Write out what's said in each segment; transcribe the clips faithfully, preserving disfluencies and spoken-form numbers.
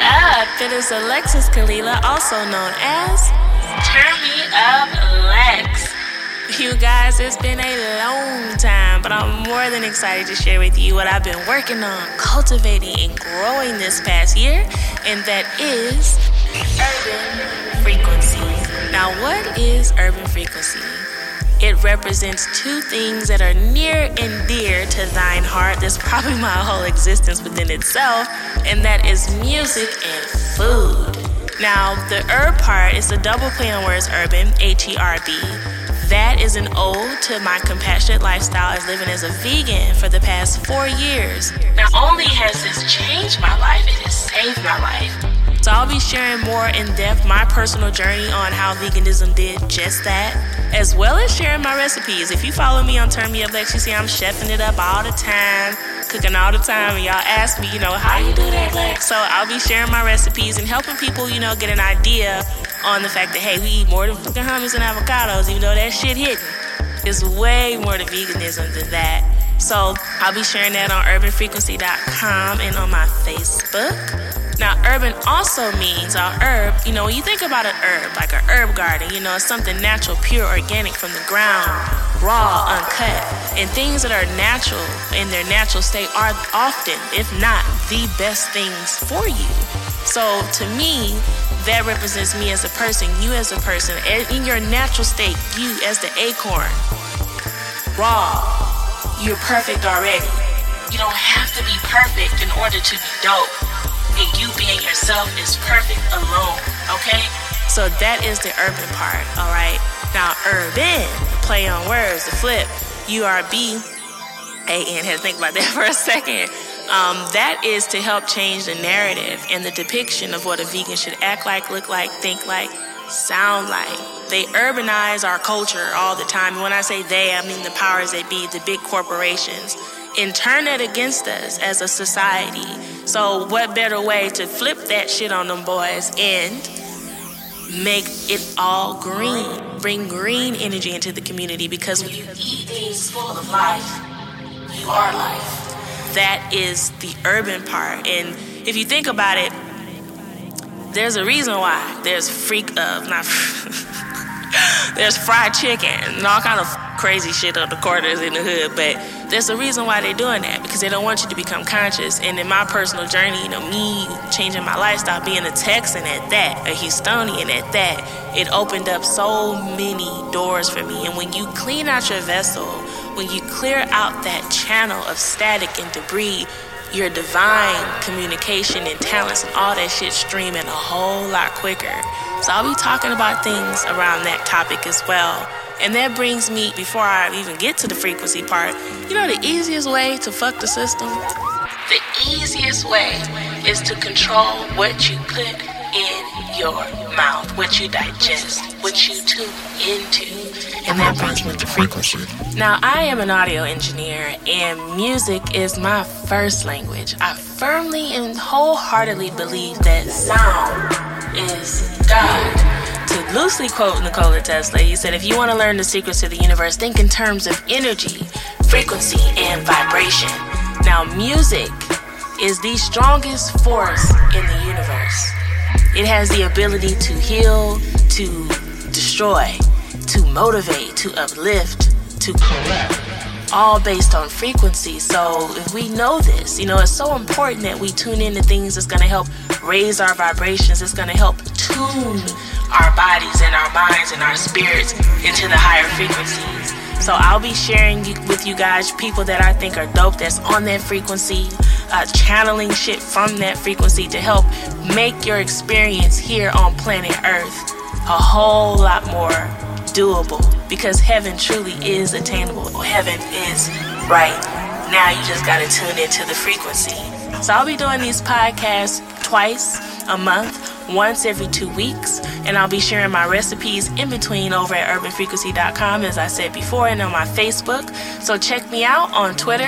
Up. It is Alexis Kalila, also known as Turn Me Up Lex. You guys, it's been a long time, but I'm more than excited to share with you what I've been working on, cultivating, and growing this past year, and that is Urban Frequency. Now, what is Urban Frequency? It represents two things that are near and dear to thine heart. That's probably my whole existence within itself, and that is music and food. Now, the herb part is the double play on words urban, H E R B. That is an ode to my compassionate lifestyle as living as a vegan for the past four years. Not only has this changed my life, it has saved my life. So I'll be sharing more in depth my personal journey on how veganism did just that, as well as sharing my recipes. If you follow me on Turn Me Up Lex, you see I'm chefing it up all the time, cooking all the time, and y'all ask me, you know, how you do that, Lex? So I'll be sharing my recipes and helping people, you know, get an idea on the fact that, hey, we eat more than fucking hummus and avocados, even though that shit hidden. It's way more to veganism than that. So I'll be sharing that on urban frequency dot com and on my Facebook. Now, urban also means our herb. You know, when you think about an herb, like an herb garden, you know, it's something natural, pure, organic from the ground, raw, uncut. And things that are natural in their natural state are often, if not, the best things for you. So to me, that represents me as a person, you as a person, in your natural state, you as the acorn, raw, you're perfect already. You don't have to be perfect in order to be dope. And you being yourself is perfect alone, okay? So that is the urban part, all right? Now, urban, play on words, the flip, U R B A N, had to think about that for a second. Um, that is to help change the narrative and the depiction of what a vegan should act like, look like, think like, sound like. They urbanize our culture all the time. And when I say they, I mean the powers that be, the big corporations, and turn that against us as a society. So what better way to flip that shit on them boys and make it all green? Bring green energy into the community, because when you eat things full of life, you are life. That is the urban part. And if you think about it, there's a reason why there's freak of, not there's fried chicken and all kind of crazy shit on the corners in the hood, but there's a reason why they're doing that, because they don't want you to become conscious. And in my personal journey, you know, me changing my lifestyle, being a Texan at that, a Houstonian at that, it opened up so many doors for me. And when you clean out your vessel, when you clear out that channel of static and debris, your divine communication and talents and all that shit streaming a whole lot quicker. So I'll be talking about things around that topic as well. And that brings me, before I even get to the frequency part, you know the easiest way to fuck the system? The easiest way is to control what you put in your mouth, what you digest, what you tune into. And that brings me to frequency. Now, I am an audio engineer, and music is my first language. I firmly and wholeheartedly believe that sound is God. To loosely quote Nikola Tesla, he said, if you want to learn the secrets to the universe, think in terms of energy, frequency, and vibration. Now, music is the strongest force in the universe. It has the ability to heal, to destroy, to motivate, to uplift, to correct, all based on frequency. So if we know this, you know, it's so important that we tune into things that's going to help raise our vibrations. It's going to help tune our bodies and our minds and our spirits into the higher frequencies. So I'll be sharing with you guys people that I think are dope, that's on that frequency, uh, channeling shit from that frequency to help make your experience here on planet Earth a whole lot more doable, because heaven truly is attainable. Heaven is right now. You just got to tune into the frequency. So I'll be doing these podcasts twice a month, once every two weeks, and I'll be sharing my recipes in between over at urban frequency dot com, as I said before, and on my Facebook. So check me out on Twitter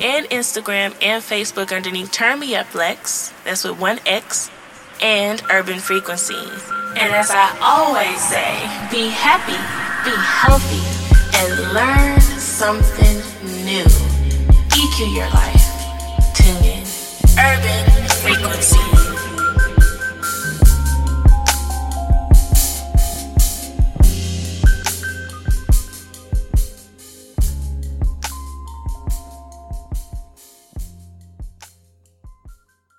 and Instagram and Facebook underneath Turn Me Up Lex, that's with one X, and Urban Frequency. And as I always say, be happy, be healthy, and learn something new. E Q your life. Tune in. Urban Frequency.